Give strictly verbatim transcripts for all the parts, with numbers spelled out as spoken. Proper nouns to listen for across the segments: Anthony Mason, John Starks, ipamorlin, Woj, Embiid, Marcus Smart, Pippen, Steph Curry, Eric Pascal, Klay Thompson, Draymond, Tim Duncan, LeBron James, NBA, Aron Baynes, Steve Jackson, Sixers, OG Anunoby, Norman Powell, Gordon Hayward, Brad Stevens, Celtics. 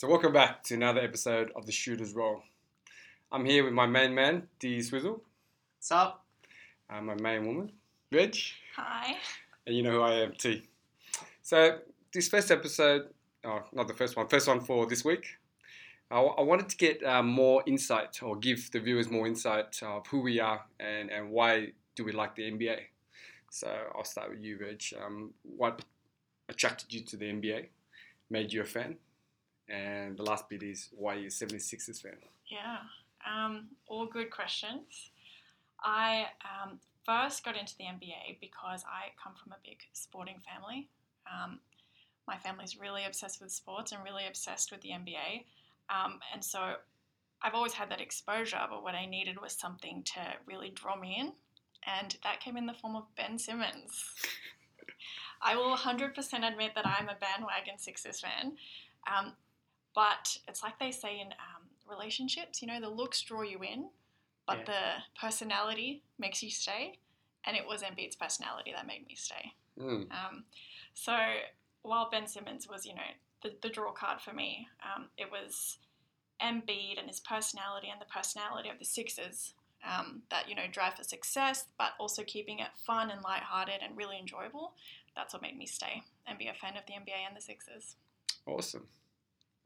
So welcome back to another episode of The Shooter's Roll. I'm here with my main man, Dee Swizzle. What's up? And my main woman, Reg. Hi. And you know who I am, T. So this first episode, oh, not the first one, first one for this week, I, w- I wanted to get uh, more insight or give the viewers more insight of who we are and, and why do we like the N B A. So I'll start with you, Reg. Um, what attracted you to the N B A, made you a fan? And the last bit is, why are you a seventy-sixers fan? Yeah, um, all good questions. I um, first got into the N B A because I come from a big sporting family. Um, my family's really obsessed with sports and really obsessed with the N B A. Um, and so I've always had that exposure, but what I needed was something to really draw me in. And that came in the form of Ben Simmons. I will one hundred percent admit that I'm a bandwagon Sixers fan. Um, But it's like they say in um, relationships, you know, the looks draw you in, but yeah. the personality makes you stay. And it was Embiid's personality that made me stay. Mm. Um, so while Ben Simmons was, you know, the, the draw card for me, um, it was Embiid and his personality and the personality of the Sixers um, that, you know, drive for success, but also keeping it fun and lighthearted and really enjoyable. That's what made me stay and be a fan of the N B A and the Sixers. Awesome.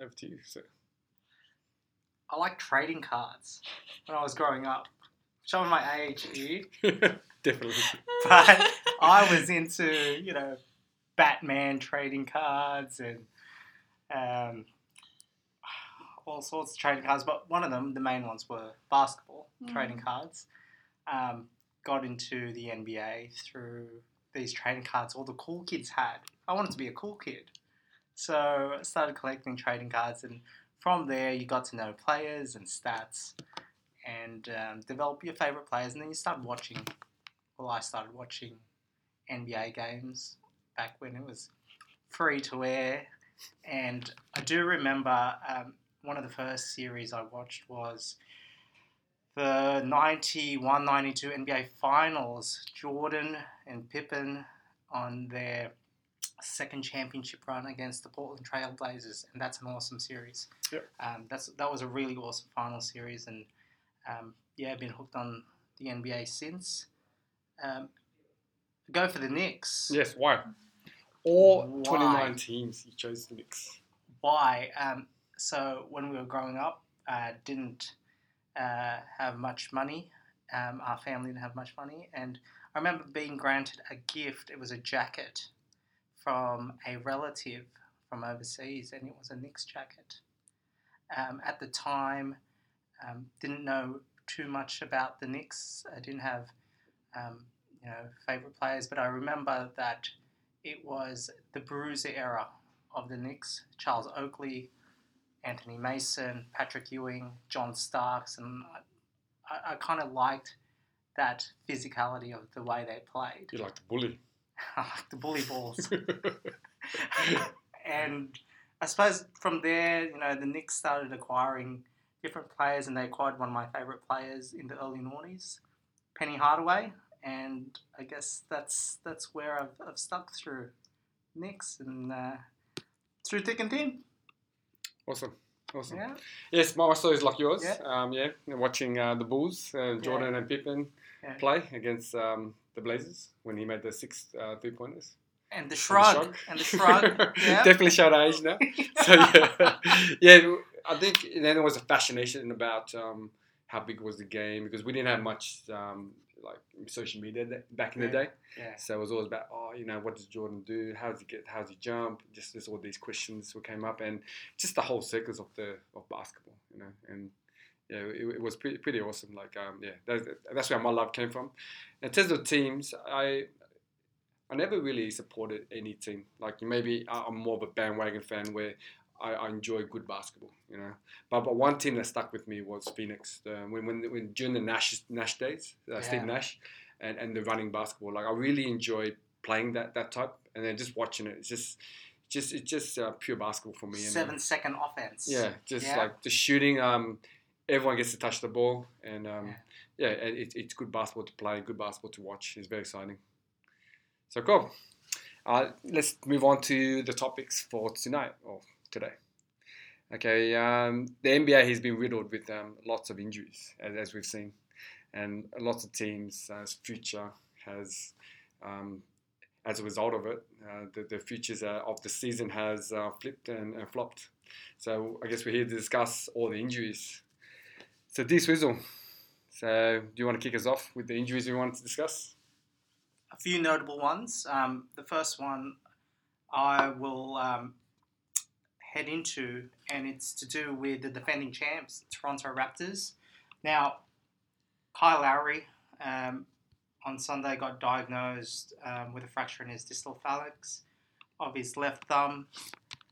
Over to you, sir. I like trading cards when I was growing up. Showing my age here. Definitely. But I was into, you know, Batman trading cards and um, all sorts of trading cards. But one of them, the main ones, were basketball mm. trading cards. Um, got into the N B A through these trading cards all the cool kids had. I wanted to be a cool kid. So I started collecting trading cards, and from there you got to know players and stats and um, develop your favourite players, and then you started watching, well I started watching N B A games back when it was free to air. And I do remember um, one of the first series I watched was the ninety-one ninety-two N B A Finals, Jordan and Pippen on their second championship run against the Portland Trail Blazers, and that's an awesome series. Yep. Um, that's that was a really awesome final series, and um, yeah, I've been hooked on the N B A since. Um, go for the Knicks. Yes, why? Or why? twenty-nine teams, you chose the Knicks. Why? Um, so when we were growing up, uh, didn't uh, have much money. Um, our family didn't have much money, and I remember being granted a gift. It was a jacket from a relative from overseas, and it was a Knicks jacket. Um, at the time, um, didn't know too much about the Knicks. I didn't have, um, you know, favourite players, but I remember that it was the bruiser era of the Knicks. Charles Oakley, Anthony Mason, Patrick Ewing, John Starks, and I, I kind of liked that physicality of the way they played. You liked the bully. I like the bully balls. And I suppose from there, you know, the Knicks started acquiring different players, and they acquired one of my favourite players in the early noughties, Penny Hardaway, and I guess that's that's where I've, I've stuck through Knicks and uh, through thick and thin. Awesome. Awesome. Yeah. Yes, my story is like yours. Yeah. Um, yeah. Watching uh, the Bulls, uh, Jordan yeah. and Pippen yeah. play against um, the Blazers when he made the six uh, three pointers. And the shrug. And the shrug. And the shrug. Yeah. Definitely showed our age now. So yeah, yeah. I think then there was a fascination about um, how big was the game, because we didn't have much um, like social media back in yeah. the day. Yeah. So it was always about, oh, you know, what does Jordan do? How does he get? How does he jump? Just, just all these questions came up, and just the whole circles of the of basketball, you know, and. Yeah, it, it was pretty, pretty awesome. Like, um, yeah, that's, that's where my love came from. In terms of teams, I I never really supported any team. Like, maybe I'm more of a bandwagon fan where I, I enjoy good basketball, you know. But but one team that stuck with me was Phoenix. Uh, when when when during the Nash Nash days, uh, yeah. Steve Nash, and, and the running basketball. Like, I really enjoy playing that that type, and then just watching it. It's just. just it's just uh, pure basketball for me. Seven and, second offense. Yeah, just yeah. like the shooting. Um. Everyone gets to touch the ball, and um, yeah, yeah it, it's good basketball to play, good basketball to watch. It's very exciting. So cool. Uh, let's move on to the topics for tonight or today. Okay, um, the N B A has been riddled with um, lots of injuries, as, as we've seen, and lots of teams' uh, future has, um, as a result of it, uh, the, the futures uh, of the season has uh, flipped and, and flopped. So I guess we're here to discuss all the injuries. So Dee Swizzle, so do you want to kick us off with the injuries we wanted to discuss? A few notable ones. Um, the first one I will um, head into, and it's to do with the defending champs, Toronto Raptors. Now, Kyle Lowry um, on Sunday got diagnosed um, with a fracture in his distal phalanx of his left thumb,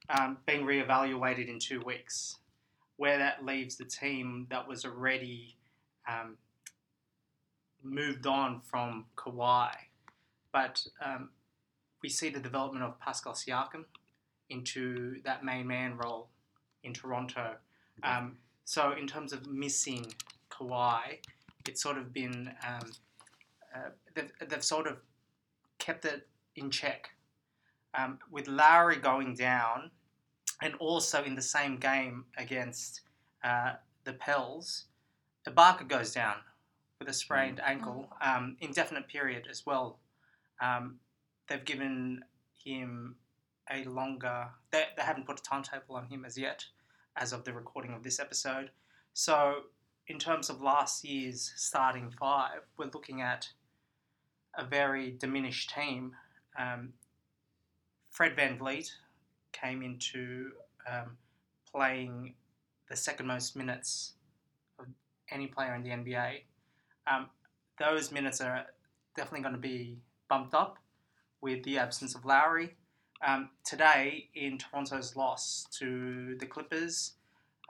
um, being reevaluated in two weeks. Where that leaves the team that was already um, moved on from Kawhi. But um, we see the development of Pascal Siakam into that main man role in Toronto. Um, so in terms of missing Kawhi, it's sort of been, um, uh, they've, they've sort of kept it in check. Um, with Lowry going down, and also in the same game against uh, the Pels, Ibaka goes down with a sprained mm. ankle, um, indefinite period as well. Um, they've given him a longer... They, they haven't put a timetable on him as yet, as of the recording of this episode. So in terms of last year's starting five, we're looking at a very diminished team. Um, Fred VanVleet came into um, playing the second most minutes of any player in the N B A. Um, those minutes are definitely going to be bumped up with the absence of Lowry. Um, today, in Toronto's loss to the Clippers,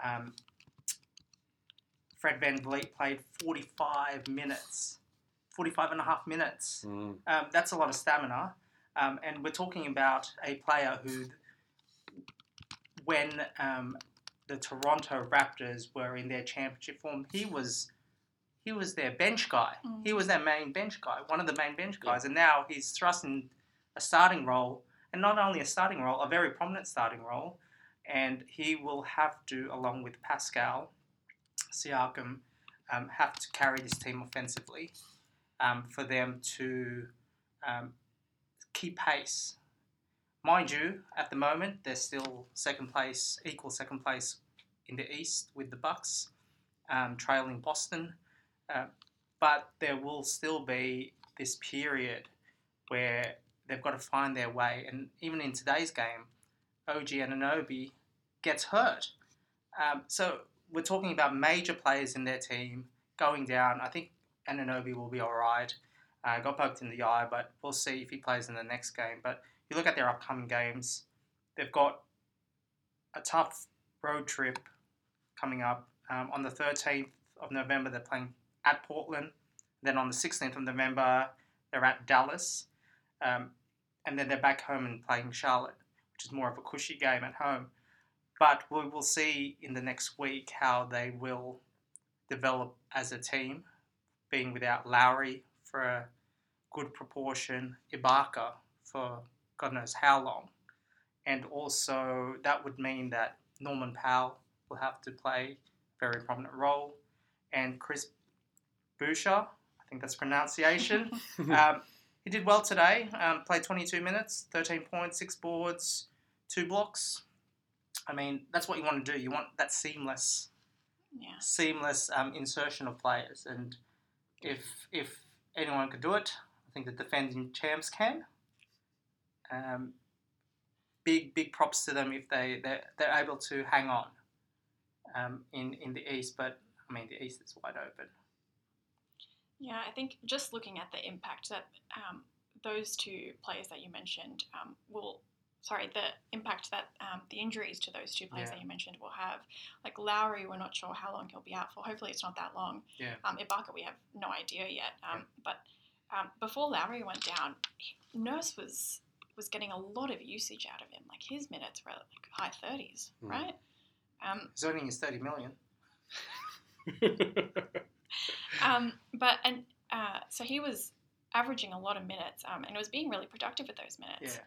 um, Fred VanVleet played forty-five minutes, forty-five and a half minutes. Mm. Um, that's a lot of stamina. Um, and we're talking about a player who... When um, the Toronto Raptors were in their championship form, he was he was their bench guy. Mm. He was their main bench guy, one of the main bench guys. Yeah. And now he's thrust in a starting role, and not only a starting role, a very prominent starting role. And he will have to, along with Pascal Siakam, um, have to carry this team offensively um, for them to um, keep pace. Mind you, at the moment, they're still second place, equal second place in the East with the Bucks, um, trailing Boston. Uh, but there will still be this period where they've got to find their way. And even in today's game, O G Anunoby gets hurt. Um, so we're talking about major players in their team going down. I think Anunoby will be all right. Uh, got poked in the eye, but we'll see if he plays in the next game. But you look at their upcoming games, they've got a tough road trip coming up. Um, on the thirteenth of November, they're playing at Portland. Then on the sixteenth of November, they're at Dallas. Um, and then they're back home and playing Charlotte, which is more of a cushy game at home. But we will see in the next week how they will develop as a team, being without Lowry for a good proportion, Ibaka for God knows how long. And also that would mean that Norman Powell will have to play a very prominent role. And Chris Boucher, I think that's pronunciation, um, he did well today, um, played twenty-two minutes, thirteen points, six boards, two blocks. I mean, that's what you want to do. You want that seamless yeah. seamless um, insertion of players. And if, if anyone could do it, I think the defending champs can. Um, big, big props to them if they, they're, they're able to hang on um, in, in the East. But, I mean, the East is wide open. Yeah, I think just looking at the impact that um, those two players that you mentioned um, will... Sorry, the impact that um, the injuries to those two players yeah. that you mentioned will have. Like Lowry, we're not sure how long he'll be out for. Hopefully it's not that long. Yeah. Um, Ibaka, we have no idea yet. Um, yeah. But um, before Lowry went down, Nurse was... was getting a lot of usage out of him. Like, his minutes were like high thirties, mm. right? Um, Zoning is thirty million. um, but, and uh, so he was averaging a lot of minutes, um, and it was being really productive with those minutes.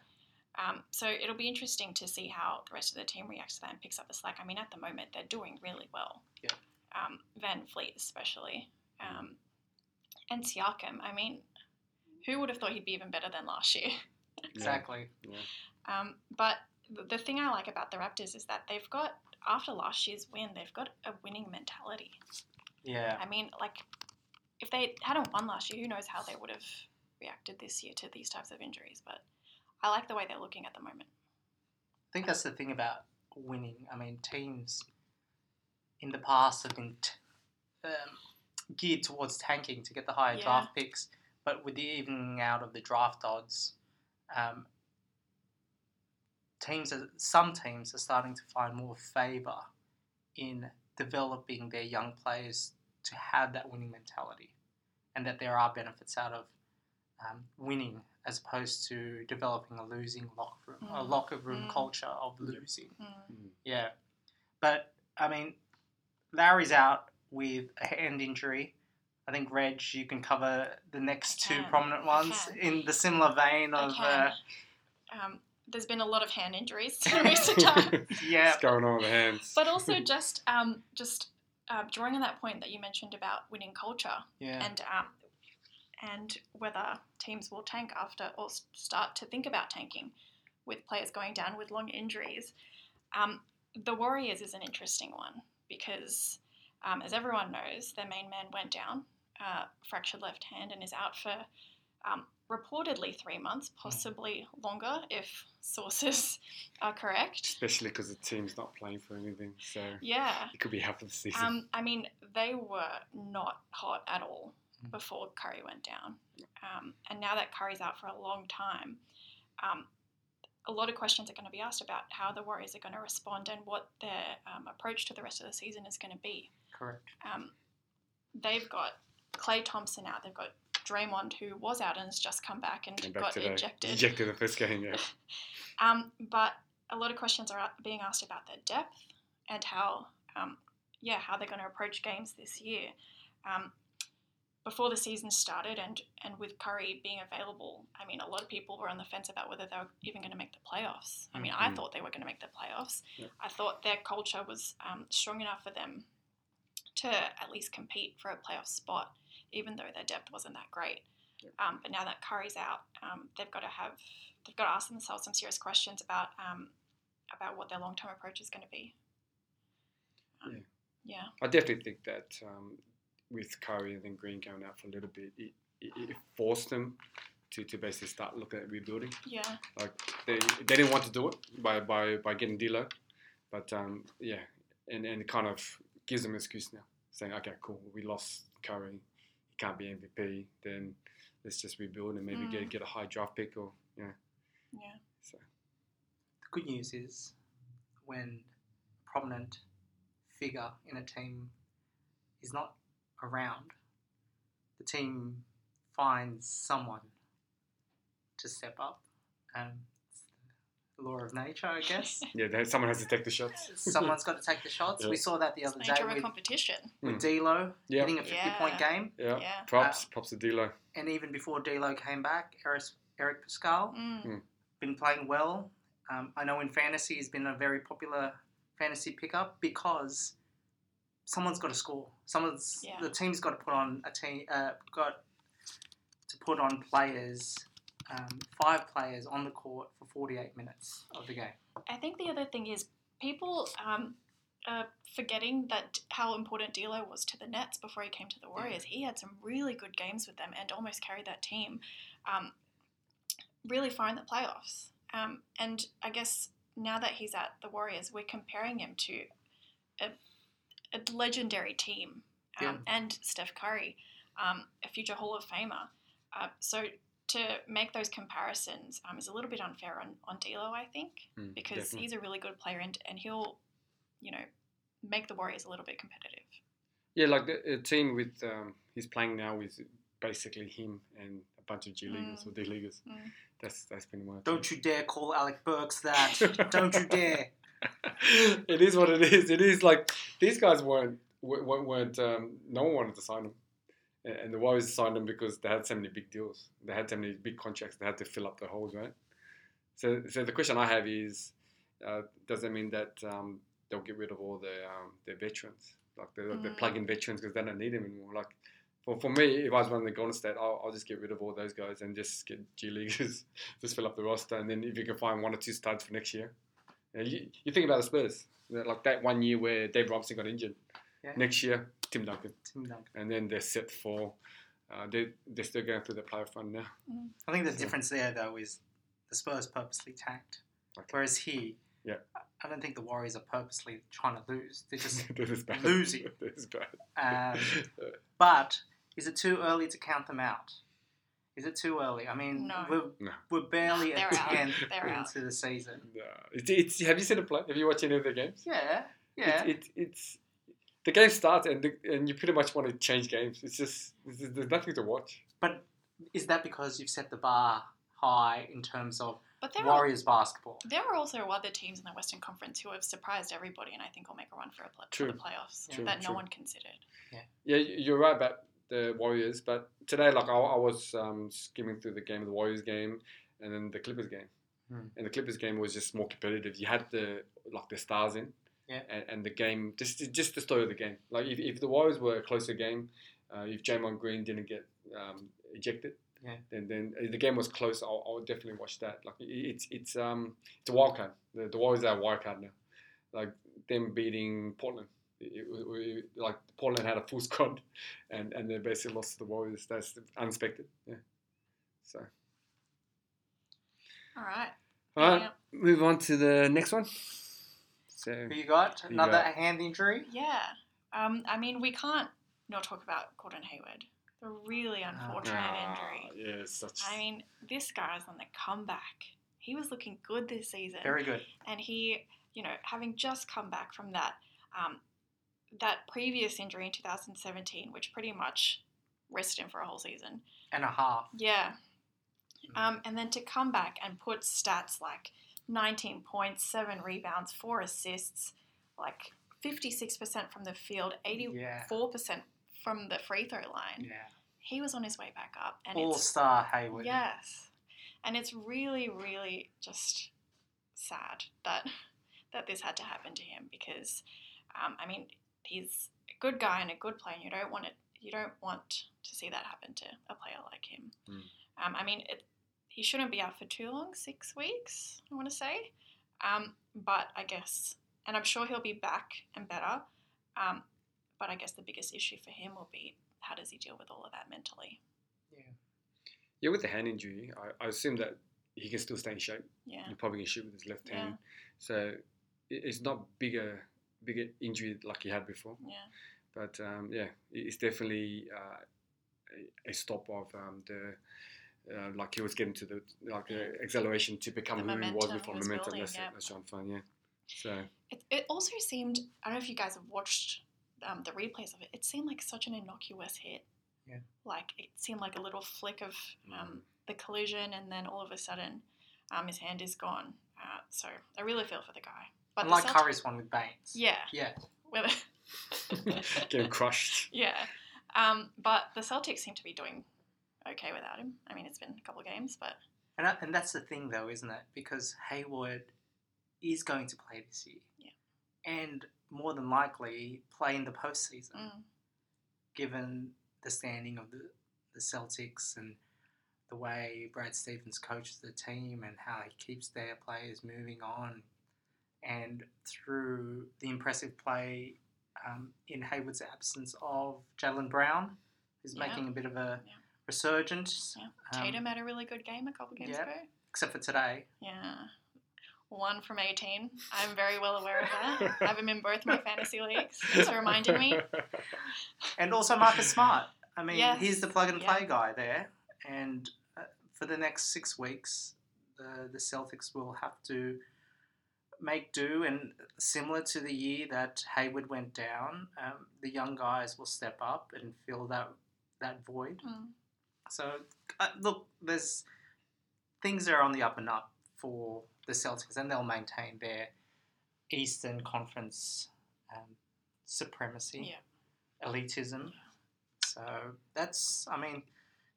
Um, so it'll be interesting to see how the rest of the team reacts to that and picks up the slack. I mean, at the moment, they're doing really well. Yeah. Um, VanVleet especially. Um, and Siakam. I mean, who would have thought he'd be even better than last year? Exactly. Yeah. Um, but the thing I like about the Raptors is that they've got, after last year's win, they've got a winning mentality. Yeah. I mean, like, if they hadn't won last year, who knows how they would have reacted this year to these types of injuries. But I like the way they're looking at the moment. I think that's the thing about winning. I mean, teams in the past have been t- um, geared towards tanking to get the higher yeah. draft picks. But with the evening out of the draft odds, um, teams are, some teams are starting to find more favour in developing their young players to have that winning mentality, and that there are benefits out of um, winning as opposed to developing a losing locker room, mm. a locker room mm. culture of losing. Mm. Mm. Yeah. But, I mean, Lowry's out with a hand injury. I think, Reg, you can cover the next two prominent ones in the similar vein of... Uh, um, there's been a lot of hand injuries in recent times. Yeah. What's going on with the hands? But also just um, just uh, drawing on that point that you mentioned about winning culture yeah. and um, and whether teams will tank after or start to think about tanking with players going down with long injuries. Um, the Warriors is an interesting one because, um, as everyone knows, their main man went down, uh, fractured left hand, and is out for... Um, reportedly three months, possibly longer if sources are correct. Especially because the team's not playing for anything, so yeah, it could be half of the season. Um, I mean, they were not hot at all before Curry went down. Um, and now that Curry's out for a long time, um, a lot of questions are going to be asked about how the Warriors are going to respond and what their um, approach to the rest of the season is going to be. Correct. Um, they've got Klay Thompson out. They've got Draymond, who was out and has just come back and back got ejected. Ejected the first game, yeah. um, but a lot of questions are being asked about their depth and how, um, yeah, how they're going to approach games this year. Um, before the season started and, and with Curry being available, I mean, a lot of people were on the fence about whether they were even going to make the playoffs. I mean, mm-hmm. I thought they were going to make the playoffs. Yeah. I thought their culture was um, strong enough for them to at least compete for a playoff spot, even though their depth wasn't that great. Yep. Um, but now that Curry's out, um, they've got to have, they've got to ask themselves some serious questions about um, about what their long-term approach is going to be. Um, yeah. yeah. I definitely think that um, with Curry and then Green going out for a little bit, it, it, it forced them to, to basically start looking at rebuilding. Yeah. Like, they they didn't want to do it by by, by getting D'Lo, but um, yeah, and, and it kind of gives them an excuse now, saying, okay, cool, we lost Curry, can't be M V P, then let's just rebuild and maybe mm. get get a high draft pick or, you know. Yeah. So the good news is when a prominent figure in a team is not around, the team finds someone to step up. Um, it's the law of nature, I guess. Yeah, someone has to take the shots. Someone's got to take the shots. Yeah. We saw that the other it's day with, competition. with D'Lo yeah. hitting a fifty-point yeah. game. Yeah, yeah. props, um, props to D'Lo. And even before D'Lo came back, Eric, Eric Pascal mm. been playing well. Um, I know in fantasy he's been a very popular fantasy pickup because someone's got to score. Someone's yeah. the team's got to put on a team uh, got to put on players. Um, five players on the court for forty-eight minutes of the game. I think the other thing is people um, are forgetting that how important D'Lo was to the Nets before he came to the Warriors. Yeah. He had some really good games with them and almost carried that team um, really far in the playoffs. Um, and I guess now that he's at the Warriors, we're comparing him to a, a legendary team um, yeah. and Steph Curry, um, a future Hall of Famer. Uh, so... To make those comparisons um, is a little bit unfair on, on D'Lo, I think, mm, because definitely. he's a really good player and, and he'll, you know, make the Warriors a little bit competitive. Yeah, like the, the team with um, he's playing now with basically him and a bunch of G leaguers mm. or D leaguers. Mm. That's that's been one. Don't you dare call Alec Burks that! Don't you dare! It is what it is. It is like these guys weren't weren't, weren't um, no one wanted to sign them. And the Warriors signed them because they had so many big deals. They had so many big contracts. They had to fill up the holes, right? So, so the question I have is, uh, does that mean that um, they'll get rid of all their um, their veterans, like the mm. the plug-in veterans, because they don't need them anymore? Like, for for me, if I was running the Golden State, I'll, I'll just get rid of all those guys and just get G leaguers, just fill up the roster, and then if you can find one or two studs for next year, you know, you, you think about the Spurs, you know, like that one year where Dave Robinson got injured. Yeah. Next year, Tim Duncan. Tim Duncan. And then they're set for. Uh, they they're still going through the playoff run now. Mm. I think the yeah. difference there though is the Spurs purposely tanked, okay. whereas here, yeah. I don't think the Warriors are purposely trying to lose. They're just losing. This is bad. Um, but is it too early to count them out? Is it too early? I mean, no. we're no. we're barely no, at the out. end into the season. No. It's, it's, have you seen a play? Have you watched any of the games? Yeah, yeah. It's it's. it's The game starts and the, and you pretty much want to change games. It's just, it's just there's nothing to watch. But is that because you've set the bar high in terms of Warriors are, basketball? There are also other teams in the Western Conference who have surprised everybody, and I think will make a run for, a play, true. for the playoffs true, that true. no one considered. Yeah. yeah, you're right about the Warriors. But today, like I, I was um, skimming through the game, the Warriors game, and then the Clippers game, hmm. and the Clippers game was just more competitive. You had the like the stars in. Yeah. And, and the game, just just the story of the game. Like, if, if the Warriors were a closer game, uh, if Draymond Green didn't get um, ejected, yeah. then then if the game was close, I'll, I'll definitely watch that. Like, it's it's um it's a wild card. The, the Warriors are a wild card now. Like, them beating Portland, it, it, it, like Portland had a full squad, and, and they basically lost to the Warriors. That's unexpected. Yeah. So. All right. All right. Yeah. Move on to the next one. So, who you got? Who Another you got? hand injury? Yeah. Um, I mean, we can't not talk about Gordon Hayward. The really unfortunate oh, injury. Yeah, such... I mean, this guy's on the comeback. He was looking good this season. Very good. And he, you know, having just come back from that um, that previous injury in two thousand seventeen, which pretty much rested him for a whole season. And a half. Yeah. Mm. Um, and then to come back and put stats like nineteen points, seven rebounds, four assists, like fifty-six percent from the field, eighty-four percent from the free throw line. Yeah. He was on his way back up. And All-star Hayward. Yes. And it's really, really just sad that that this had to happen to him because, um, I mean, he's a good guy and a good player, and you don't want it. You don't want to see that happen to a player like him. Mm. Um, I mean, it, He shouldn't be out for too long, six weeks, I want to say. Um, but I guess, and I'm sure he'll be back and better. Um, but I guess the biggest issue for him will be how does he deal with all of that mentally? Yeah. Yeah, with the hand injury, I, I assume that he can still stay in shape. Yeah. He probably can shoot with his left yeah. hand. So it's not bigger, bigger injury like he had before. Yeah. But um, yeah, it's definitely uh, a stop of um, the. Uh, like he was getting to the like uh, acceleration to become who he was before momentum. Building, that's, yeah. that's John Fun, yeah. So it, it also seemed. I don't know if you guys have watched um, the replays of it. It seemed like such an innocuous hit. Yeah. Like it seemed like a little flick of um, mm. the collision, and then all of a sudden, um, his hand is gone. Uh, so I really feel for the guy. But like Curry's one with Baynes. Yeah. Yeah. Getting crushed. Yeah. Um, but the Celtics seem to be doing okay without him. I mean, it's been a couple of games, but... And, I, and that's the thing, though, isn't it? Because Hayward is going to play this year. Yeah. And more than likely play in the postseason, mm. given the standing of the, the Celtics and the way Brad Stevens coaches the team and how he keeps their players moving on. And through the impressive play um, in Hayward's absence of Jaylen Brown, who's yeah. making a bit of a... Yeah. Resurgent. Yeah. Tatum um, had a really good game a couple games yeah, ago. Except for today. Yeah. One from eighteen. I'm very well aware of that. I have him in both my fantasy leagues. It's reminded me. And also Marcus Smart. I mean, yes. he's the plug-and-play yeah. guy there. And uh, for the next six weeks, the, the Celtics will have to make do. And similar to the year that Hayward went down, um, the young guys will step up and fill that, that void. Mm. So, uh, look, there's things that are on the up and up for the Celtics, and they'll maintain their Eastern Conference um, supremacy, yeah. elitism. Yeah. So that's, I mean,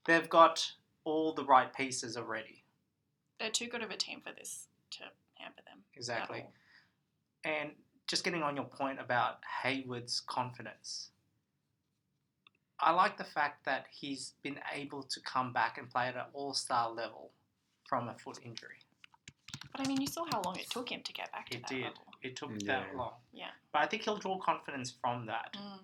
they've got all the right pieces already. they're too good of a team for this to hamper them. Exactly. And just getting on your point about Hayward's confidence, I like the fact that he's been able to come back and play at an all-star level from a foot injury. But, I mean, you saw how long it took him to get back to it that did. level. It took yeah. that long. Yeah. But I think he'll draw confidence from that, mm.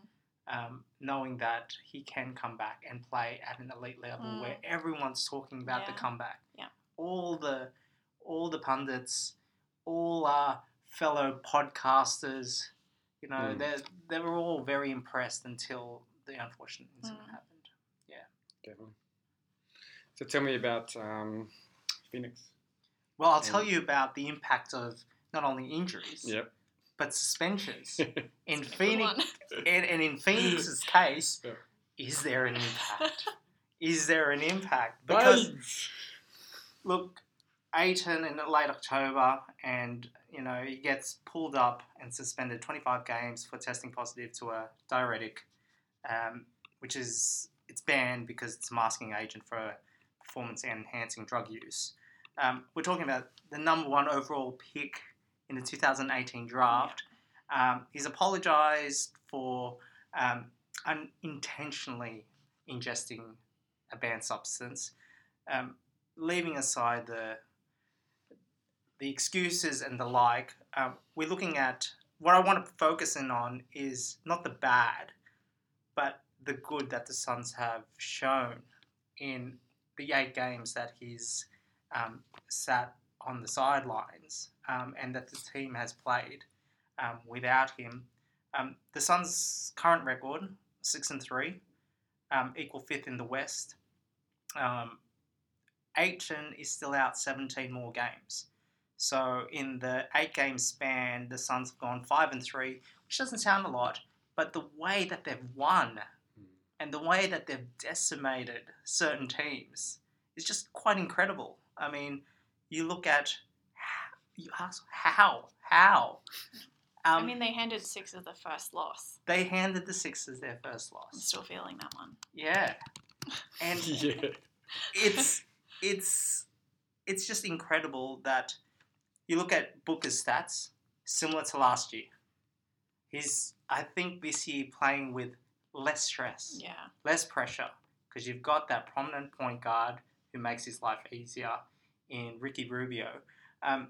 um, knowing that he can come back and play at an elite level mm. where everyone's talking about yeah. the comeback. Yeah. All the, all the pundits, all our fellow podcasters, you know, mm. they they were all very impressed until the unfortunate incident mm. happened. Yeah. Definitely. So tell me about um, Phoenix. Well, I'll and tell you about the impact of not only injuries, yep. but suspensions. In Phoenix, and, and in Phoenix's case, yeah. is there an impact? Is there an impact? Because, look, Ayton in late October, and you know he gets pulled up and suspended twenty-five games for testing positive to a diuretic. Um, which is, it's banned because it's a masking agent for performance-enhancing drug use. Um, we're talking about the number one overall pick in the two thousand eighteen draft. Yeah. Um, he's apologised for um, unintentionally ingesting a banned substance, um, leaving aside the the excuses and the like. Um, we're looking at, what I want to focus in on is not the bad, but the good that the Suns have shown in the eight games that he's um, sat on the sidelines um, and that the team has played um, without him. Um, the Suns' current record, six and three, um, equal fifth in the West. Um, Ayton is still out seventeen more games. So in the eight-game span, the Suns have gone five and three, which doesn't sound a lot, but the way that they've won and the way that they've decimated certain teams is just quite incredible. I mean, you look at, you ask, how? How? Um, I mean, they handed Sixers their first loss. They handed the Sixers their first loss. I'm still feeling that one. Yeah. And yeah. it's it's it's just incredible that you look at Booker's stats, similar to last year. He's, I think, this year playing with less stress, yeah, less pressure, because you've got that prominent point guard who makes his life easier in Ricky Rubio. Um,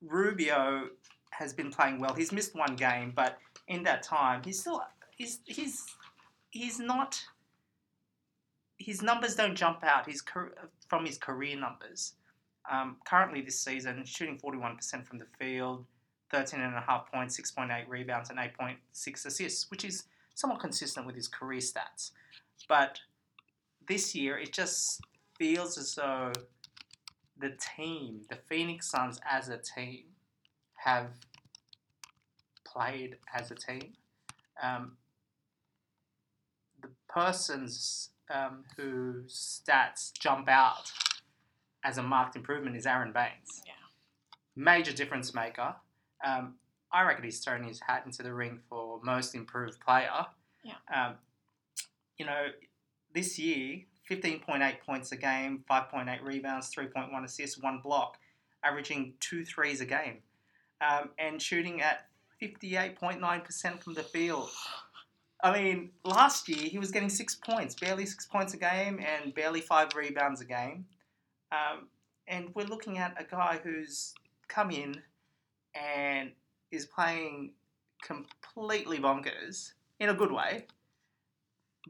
Rubio has been playing well. He's missed one game, but in that time, he's still he's he's he's not. His numbers don't jump out. His from his career numbers. Um, currently this season, shooting forty-one percent from the field. thirteen point five points, six point eight rebounds, and eight point six assists, which is somewhat consistent with his career stats. But this year, it just feels as though the team, the Phoenix Suns as a team, have played as a team. Um, the persons um, whose stats jump out as a marked improvement is Aron Baynes. Yeah. Major difference maker. Um, I reckon he's thrown his hat into the ring for most improved player. Yeah. Um, you know, this year, fifteen point eight points a game, five point eight rebounds, three point one assists, one block, averaging two threes a game, um, and shooting at fifty-eight point nine percent from the field. I mean, last year he was getting six points, barely six points a game and barely five rebounds a game. Um, and we're looking at a guy who's come in and is playing completely bonkers, in a good way,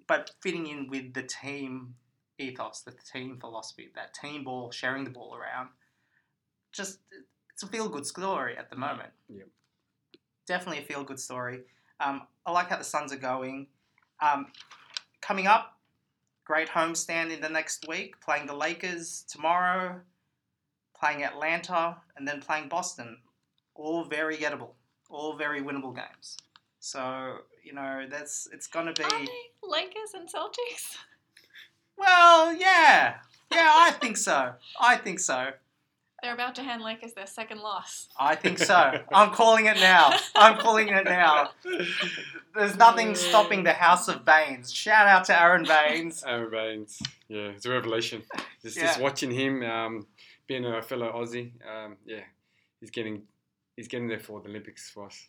but fitting in with the team ethos, the team philosophy, that team ball, sharing the ball around. Just, it's a feel-good story at the moment. Yep. Definitely a feel-good story. Um, I like how the Suns are going. Um, coming up, great homestand in the next week, playing the Lakers tomorrow, playing Atlanta, and then playing Boston. All very gettable, all very winnable games. So, you know, that's it's going to be... Are they Lakers and Celtics? Well, yeah. Yeah, I think so. I think so. They're about to hand Lakers their second loss. I think so. I'm calling it now. I'm calling it now. There's nothing stopping the House of Baynes. Shout out to Aron Baynes. Aron Baynes. Yeah, it's a revelation. Just, yeah. just watching him... Um, being a fellow Aussie, um, yeah, he's getting he's getting there for the Olympics for us.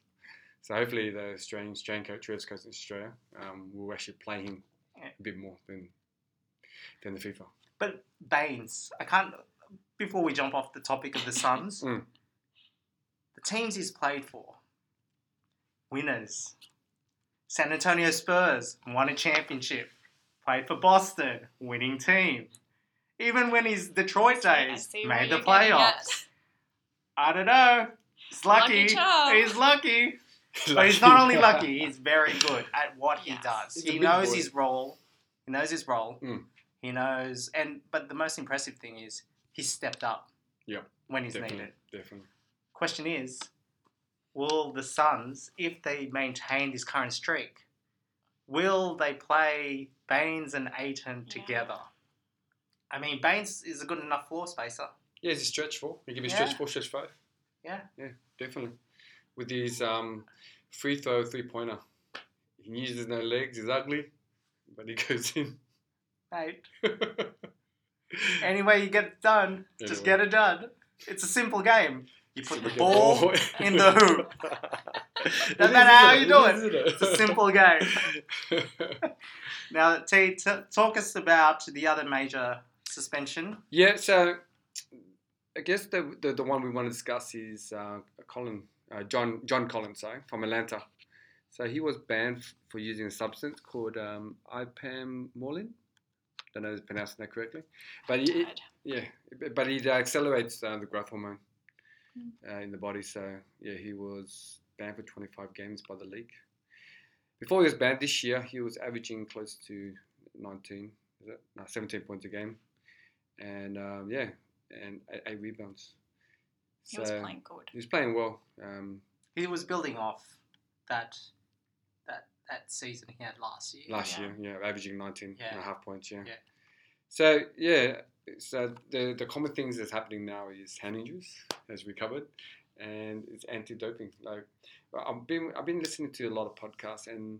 So hopefully the Australian, Australian coach, Trevor's coach in Australia, um, will actually play him a bit more than than the FIFA. But Baynes, I can't. Before we jump off the topic of the Suns, mm. the teams he's played for, winners. San Antonio Spurs, won a championship. Played for Boston, winning team. Even when his Detroit days, made the playoffs. I don't know. He's lucky. lucky he's lucky. lucky. But he's not only lucky, he's very good at what yes. he does. It's he knows boy. his role. He knows his role. Mm. He knows. and But the most impressive thing is he stepped up yeah, when he's definitely, needed. Definitely. Question is, will the Suns, if they maintain this current streak, will they play Baynes and Ayton yeah. together? I mean, Baynes is a good enough floor spacer. Yeah, he's a stretch four. He can be yeah. stretch four, stretch five. Yeah. Yeah, definitely. With his um, free throw three-pointer. He uses no legs. He's ugly, but he goes in. Mate. Anyway, you get it done. Anyway. Just get it done. It's a simple game. You put the ball, ball in the hoop. Doesn't matter how you do it. it. It's a simple game. Now, T, t- talk us about the other major suspension. Yeah, so I guess the the, the one we want to discuss is uh, Colin, uh, John John Collins, sorry, from Atlanta. So he was banned f- for using a substance called um, ipamorlin. Don't know if it's pronounced that correctly, but he, it, yeah, but it accelerates uh, the growth hormone. Uh, in the body, so yeah, he was banned for twenty-five games by the league. Before he was banned this year, he was averaging close to nineteen, is it? No, seventeen points a game, and um, yeah, and eight, eight rebounds. So he was playing good. He was playing well. Um, he was building off that that that season he had last year. Last yeah. year, yeah, averaging nineteen yeah. and a half points. Yeah. yeah. So yeah. So the the common things that's happening now is hand injuries has recovered, and it's anti-doping. Like I've been I've been listening to a lot of podcasts, and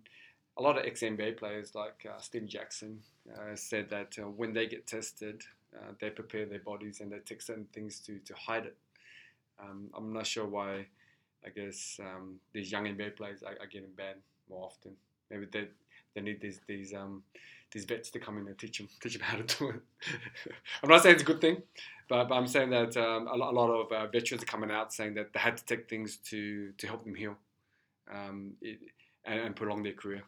a lot of ex-N B A players like uh, Steve Jackson uh, said that uh, when they get tested, uh, they prepare their bodies and they take certain things to to hide it. Um, I'm not sure why. I guess um, these young N B A players are, are getting banned more often. Maybe they they need these these um. These vets to come in and teach them, teach them how to do it. I'm not saying it's a good thing, but, but I'm saying that um, a, lot, a lot of uh, veterans are coming out saying that they had to take things to, to help them heal um, it, and, and prolong their career.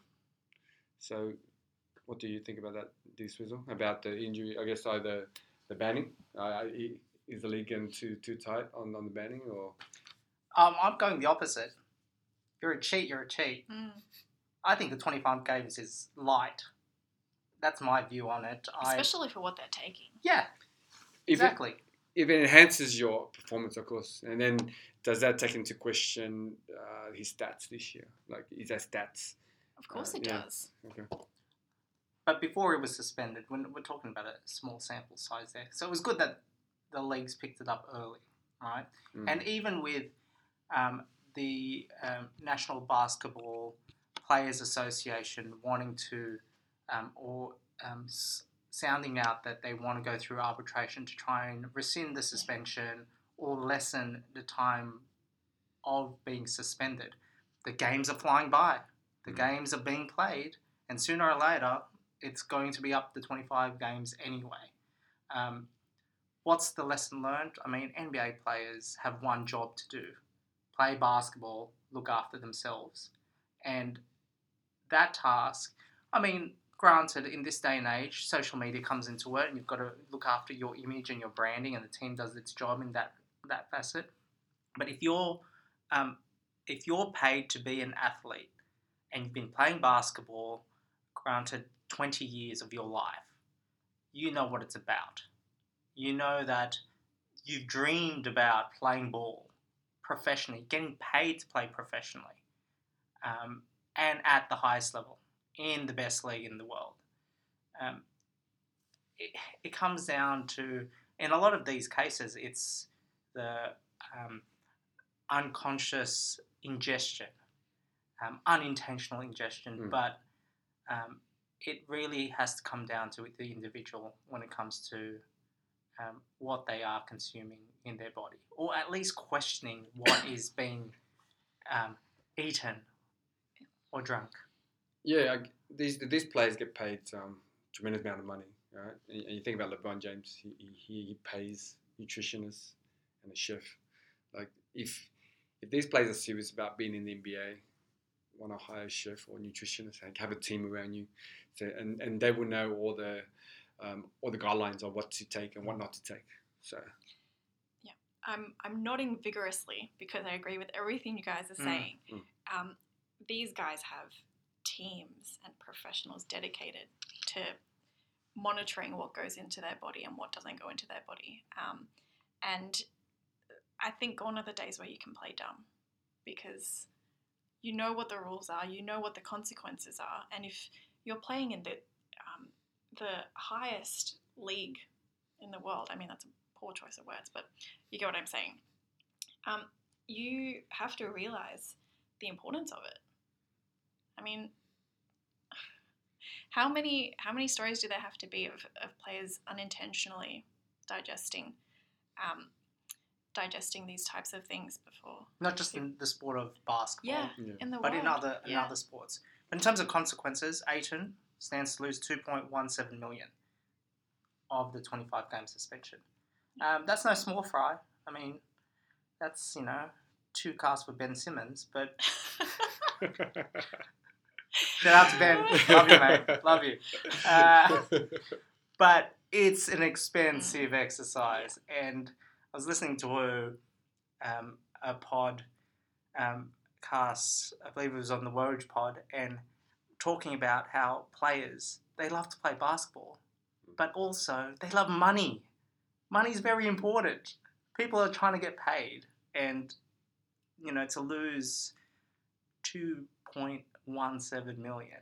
So what do you think about that, Dee Swizzle, about the injury, I guess, either the banning? Uh, is the league getting too, too tight on, on the banning? or? Um, I'm going the opposite. You're a cheat, you're a cheat. Mm. I think the twenty-five games is light. That's my view on it. Especially I, for what they're taking. Yeah, if exactly. It, if it enhances your performance, of course. And then does that take into question uh, his stats this year? Like, is that stats? Of course uh, it yeah. does. Okay. But before it was suspended, when we're talking about a small sample size there. So it was good that the leagues picked it up early, right? Mm. And even with um, the um, National Basketball Players Association wanting to... Um, or um, s- sounding out that they want to go through arbitration to try and rescind the suspension or lessen the time of being suspended. The games are flying by. The mm. games are being played, and sooner or later, it's going to be up to twenty-five games anyway. Um, what's the lesson learned? I mean, N B A players have one job to do. Play basketball, look after themselves. And that task, I mean... Granted, in this day and age, social media comes into it and you've got to look after your image and your branding, and the team does its job in that, that facet. But if you're um, if you're paid to be an athlete and you've been playing basketball, granted, twenty years of your life, you know what it's about. You know that you've dreamed about playing ball professionally, getting paid to play professionally, um, and at the highest level. In the best league in the world. Um, it, it comes down to, in a lot of these cases, it's the um, unconscious ingestion, um, unintentional ingestion, mm. but um, it really has to come down to the individual when it comes to um, what they are consuming in their body, or at least questioning what is being um, eaten or drunk. Yeah, I, these these players get paid um, a tremendous amount of money, right? And, and you think about LeBron James, he, he, he pays nutritionists and a chef. Like if if these players are serious about being in the N B A, want to hire a chef or nutritionist and have a team around you, so, and and they will know all the um, all the guidelines on what to take and what not to take. So, yeah, I'm I'm nodding vigorously because I agree with everything you guys are saying. Mm, mm. Um, these guys have teams and professionals dedicated to monitoring what goes into their body and what doesn't go into their body. Um, and I think gone are the days where you can play dumb, because you know what the rules are, you know what the consequences are, and if you're playing in the um, the highest league in the world, I mean, that's a poor choice of words, but you get what I'm saying, um, you have to realise the importance of it. I mean, how many how many stories do there have to be of, of players unintentionally digesting um, digesting these types of things before? Not just in the sport of basketball, yeah, yeah. In the but world. in other in yeah. other sports. But in terms of consequences, Ayton stands to lose two point one seven million of the twenty-five game suspension. Um, that's no small fry. I mean, that's, you know, two casts for Ben Simmons, but... Shout out to Ben. Love you, mate. Love you. Uh, but it's an expensive exercise. And I was listening to a, um, a pod um, cast, I believe it was on the Woj pod, and talking about how players, they love to play basketball, but also they love money. Money's very important. People are trying to get paid. And, you know, to lose two point one seven million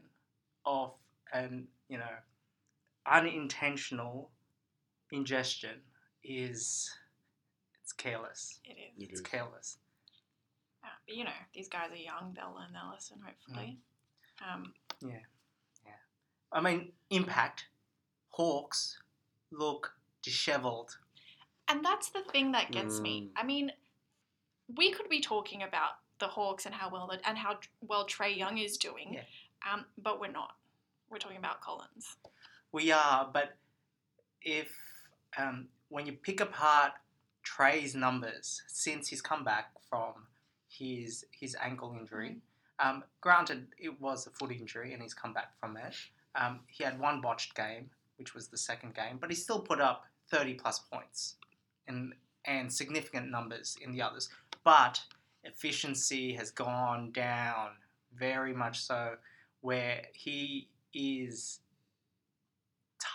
of an, you know, unintentional ingestion is, it's careless. It is. It it's is. careless. Uh, but you know, these guys are young, they'll learn their lesson, hopefully. Mm. Um, yeah. Yeah. I mean, impact. Hawks look disheveled. And that's the thing that gets mm. me. I mean, we could be talking about the Hawks and how well and how well Trae Young is doing, yeah. um, but we're not. We're talking about Collins. We are, but if um, when you pick apart Trae's numbers since his comeback from his his ankle injury, um, granted it was a foot injury and he's come back from it. Um, he had one botched game, which was the second game, but he still put up thirty plus points and and significant numbers in the others, but efficiency has gone down very much so, where he is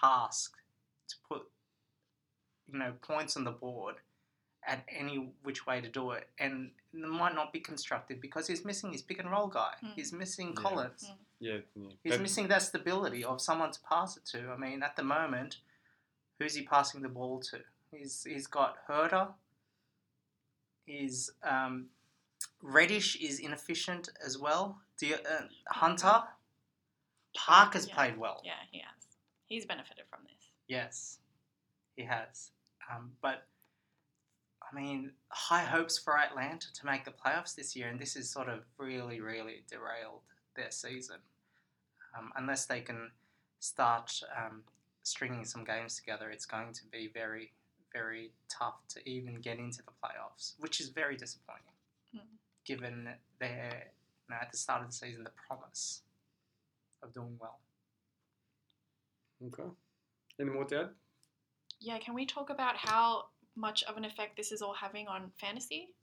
tasked to put, you know, points on the board at any which way to do it, and it might not be constructive because he's missing his pick and roll guy, mm. he's missing yeah. Collins, yeah. Yeah, yeah, he's missing that stability of someone to pass it to. I mean, at the moment, who's he passing the ball to? He's he's got Herder. He's um. Reddish is inefficient as well. De- uh, Hunter, Parker's yeah. played well. Yeah, he has. He's benefited from this. Yes, he has. Um, but, I mean, high hopes for Atlanta to make the playoffs this year, and this has sort of really, really derailed their season. Um, unless they can start um, stringing some games together, it's going to be very, very tough to even get into the playoffs, which is very disappointing. Given their, you know, at the start of the season, the promise of doing well. Okay. Any more to add? Yeah, can we talk about how much of an effect this is all having on fantasy?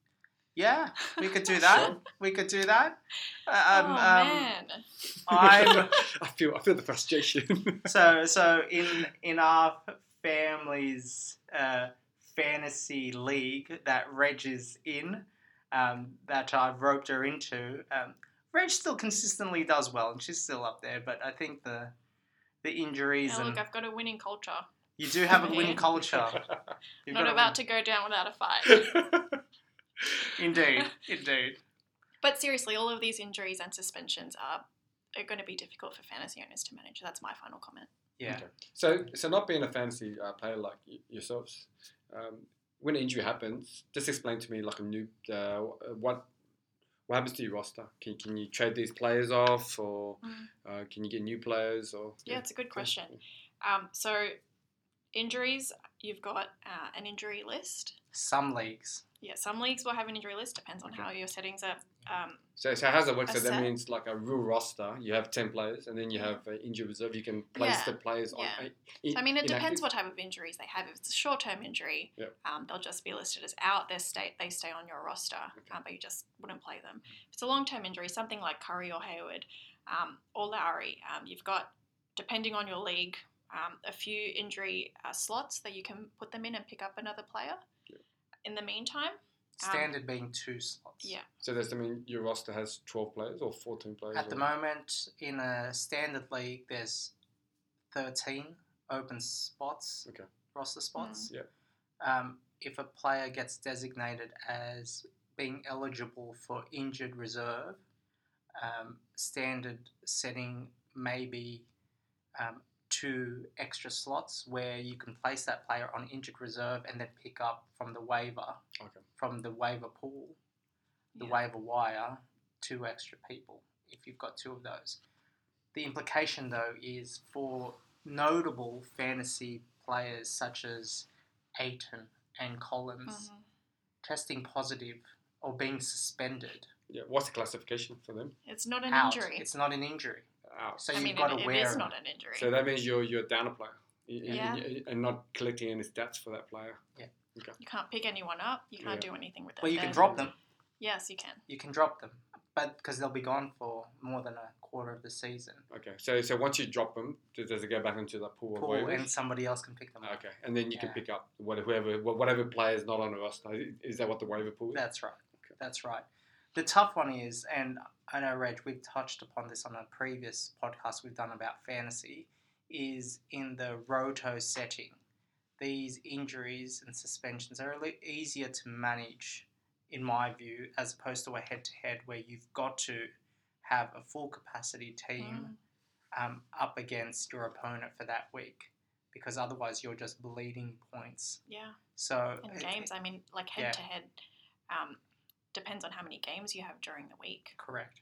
Yeah, we could do that. we could do that. Um, oh, um, man. I'm, I feel I feel the frustration. so so in in our family's uh, fantasy league that Reg is in, Um, that I've roped her into. Um, Reg still consistently does well, and she's still up there. But I think the the injuries. Now and look, I've got a winning culture. You do have a winning culture. You've Not about win. to go down without a fight. Indeed, indeed. But seriously, all of these injuries and suspensions are are going to be difficult for fantasy owners to manage. That's my final comment. Yeah. Okay. So, so not being a fantasy uh, player like y- yourselves, um, when an injury happens, just explain to me like a noob, uh, what what happens to your roster? Can can you trade these players off, or mm. uh, can you get new players? Or yeah, yeah. it's a good question. Um, so injuries, you've got uh, an injury list. Some leagues. Yeah, some leagues will have an injury list. Depends on okay. how your settings are. Um, so, so how's it work? So that set. means like a real roster. You have ten players, and then you have an injury reserve. You can place yeah. the players yeah. on. In, so, I mean, it inactive. depends what type of injuries they have. If it's a short-term injury, yep. um, they'll just be listed as out. They stay they stay on your roster, okay. um, but you just wouldn't play them. If it's a long-term injury, something like Curry or Hayward um, or Lowry, um, you've got, depending on your league, um, a few injury uh, slots that you can put them in and pick up another player. In the meantime, standard um, being two slots. Yeah. So does that mean your roster has twelve players or fourteen players? At the moment, in a standard league, there's thirteen open spots, okay. roster spots. Mm. Yeah. Um, if a player gets designated as being eligible for injured reserve, um, standard setting maybe um, two extra slots where you can place that player on injured reserve and then pick up from the waiver, okay. from the waiver pool, the yeah. waiver wire, two extra people if you've got two of those. The implication, though, is for notable fantasy players such as Ayton and Collins mm-hmm. testing positive or being suspended. Yeah, what's the classification for them? It's not an Out. injury. It's not an injury. Out. So I you've mean, got it, to wear it is not an injury. So that means you're you're down a player, and, yeah. and, and not collecting any stats for that player. Yeah, okay. You can't pick anyone up. You can't yeah. do anything with them. Well, you then. can drop them. Yes, you can. You can drop them, but because they'll be gone for more than a quarter of the season. Okay, so so once you drop them, does it go back into the pool? Pool, of and somebody else can pick them up. Okay, and then you yeah. can pick up whatever whatever player is not on the roster. Is that what the waiver pool is? That's right. Okay. That's right. The tough one is, and I know, Reg, we've touched upon this on a previous podcast we've done about fantasy, is in the roto setting. These injuries and suspensions are a little easier to manage, in my view, as opposed to a head-to-head where you've got to have a full-capacity team mm. um, up against your opponent for that week, because otherwise you're just bleeding points. Yeah. So in games, I mean, like head-to-head... Yeah. Um, depends on how many games you have during the week. Correct.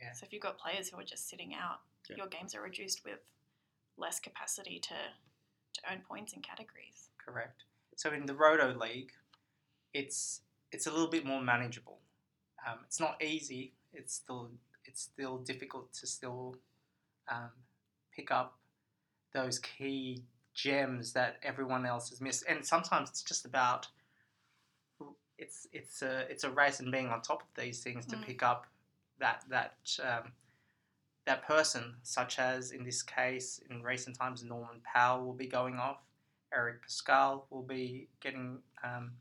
Yeah. So if you've got players who are just sitting out, yeah. your games are reduced with less capacity to to earn points in categories. Correct. So in the Roto League, it's it's a little bit more manageable. Um, it's not easy. It's still it's still difficult to still um, pick up those key gems that everyone else has missed. And sometimes it's just about It's it's a it's a race and being on top of these things to mm. pick up that that um, that person, such as in this case in recent times Norman Powell will be going off, Eric Pascal will be getting um,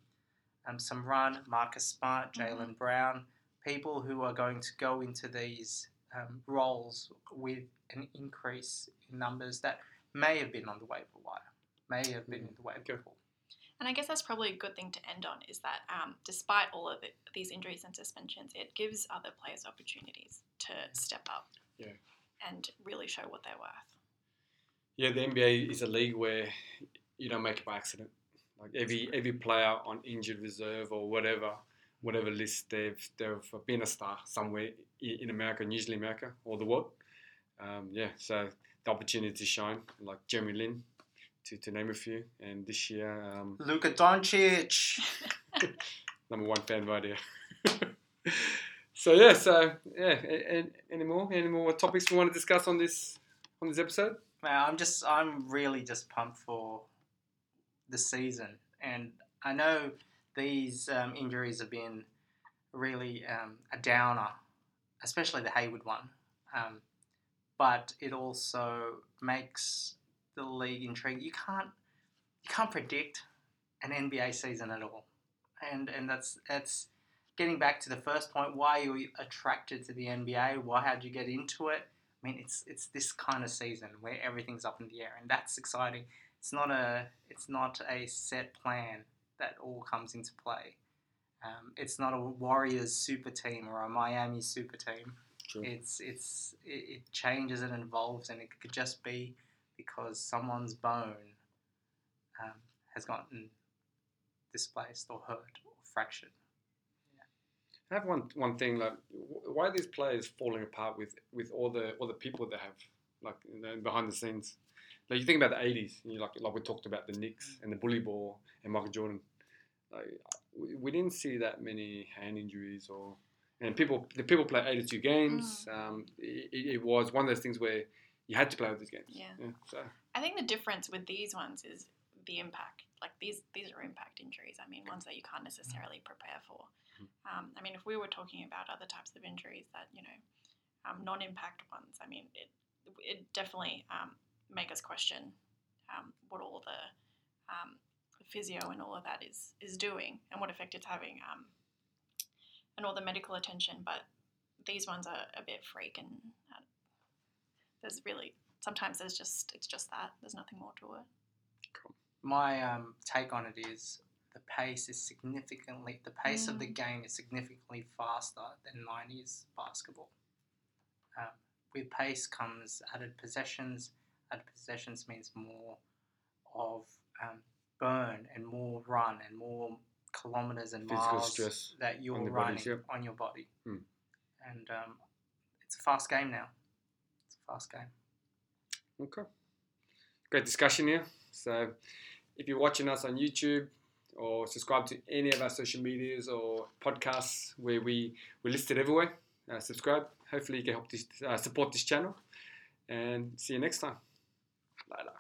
um, some run, Marcus Smart, Jaylen mm-hmm. Brown, people who are going to go into these um, roles with an increase in numbers that may have been on the waiver wire, may have been mm-hmm. in the waiver pool. And I guess that's probably a good thing to end on, is that um, despite all of it, these injuries and suspensions, it gives other players opportunities to step up yeah. and really show what they're worth. Yeah, the N B A is a league where you don't make it by accident. Like every every player on injured reserve or whatever, whatever list they've they've been a star somewhere in America, and usually America or the world. Um, yeah, so the opportunity to shine, like Jeremy Lin. To, to name a few, and this year... Um, Luka Doncic! Number one fan right here. so, yeah, so, yeah, and, any more? Any more topics we want to discuss on this on this episode? Man, I'm just, I'm really just pumped for the season, and I know these um, injuries have been really um, a downer, especially the Hayward one, um, but it also makes... the league intrigue. You can't, you can't predict an N B A season at all, and and that's that's getting back to the first point. Why are you attracted to the N B A? Why how'd you get into it? I mean, it's it's this kind of season where everything's up in the air, and that's exciting. It's not a it's not a set plan that all comes into play. Um, it's not a Warriors super team or a Miami super team. Sure. It's it's it, it changes and evolves, and it could just be because someone's bone um, has gotten displaced or hurt or fractured. Yeah. I have one one thing, like, why are these players falling apart with, with all the all the people they have, like, you know, behind the scenes? Like, you think about the eighties, you know, like like we talked about the Knicks and the bully ball and Michael Jordan. Like, we didn't see that many hand injuries, or and people the people play eighty-two games. Mm. Um, it, it was one of those things where you had to play with these games. Yeah. yeah so I think the difference with these ones is the impact. Like, these, these are impact injuries. I mean, ones that you can't necessarily prepare for. Um, I mean, if we were talking about other types of injuries that, you know, um, non-impact ones, I mean, it it definitely um, make us question um, what all the um, physio and all of that is is doing and what effect it's having um, and all the medical attention. But these ones are a bit freak, and uh, there's really sometimes there's just it's just that there's nothing more to it. Cool. My um, take on it is the pace is significantly the pace mm. of the game is significantly faster than nineties basketball. Um, with pace comes added possessions. Added possessions means more of um, burn and more run and more kilometers and physical miles stress that you're on running body, yeah. on your body. Mm. And um, it's a fast game now. It's a fast game. Okay. Great discussion here. So if you're watching us on YouTube or subscribe to any of our social medias or podcasts where we, we're listed everywhere, uh, subscribe. Hopefully you can help this, uh, support this channel. And see you next time. Later.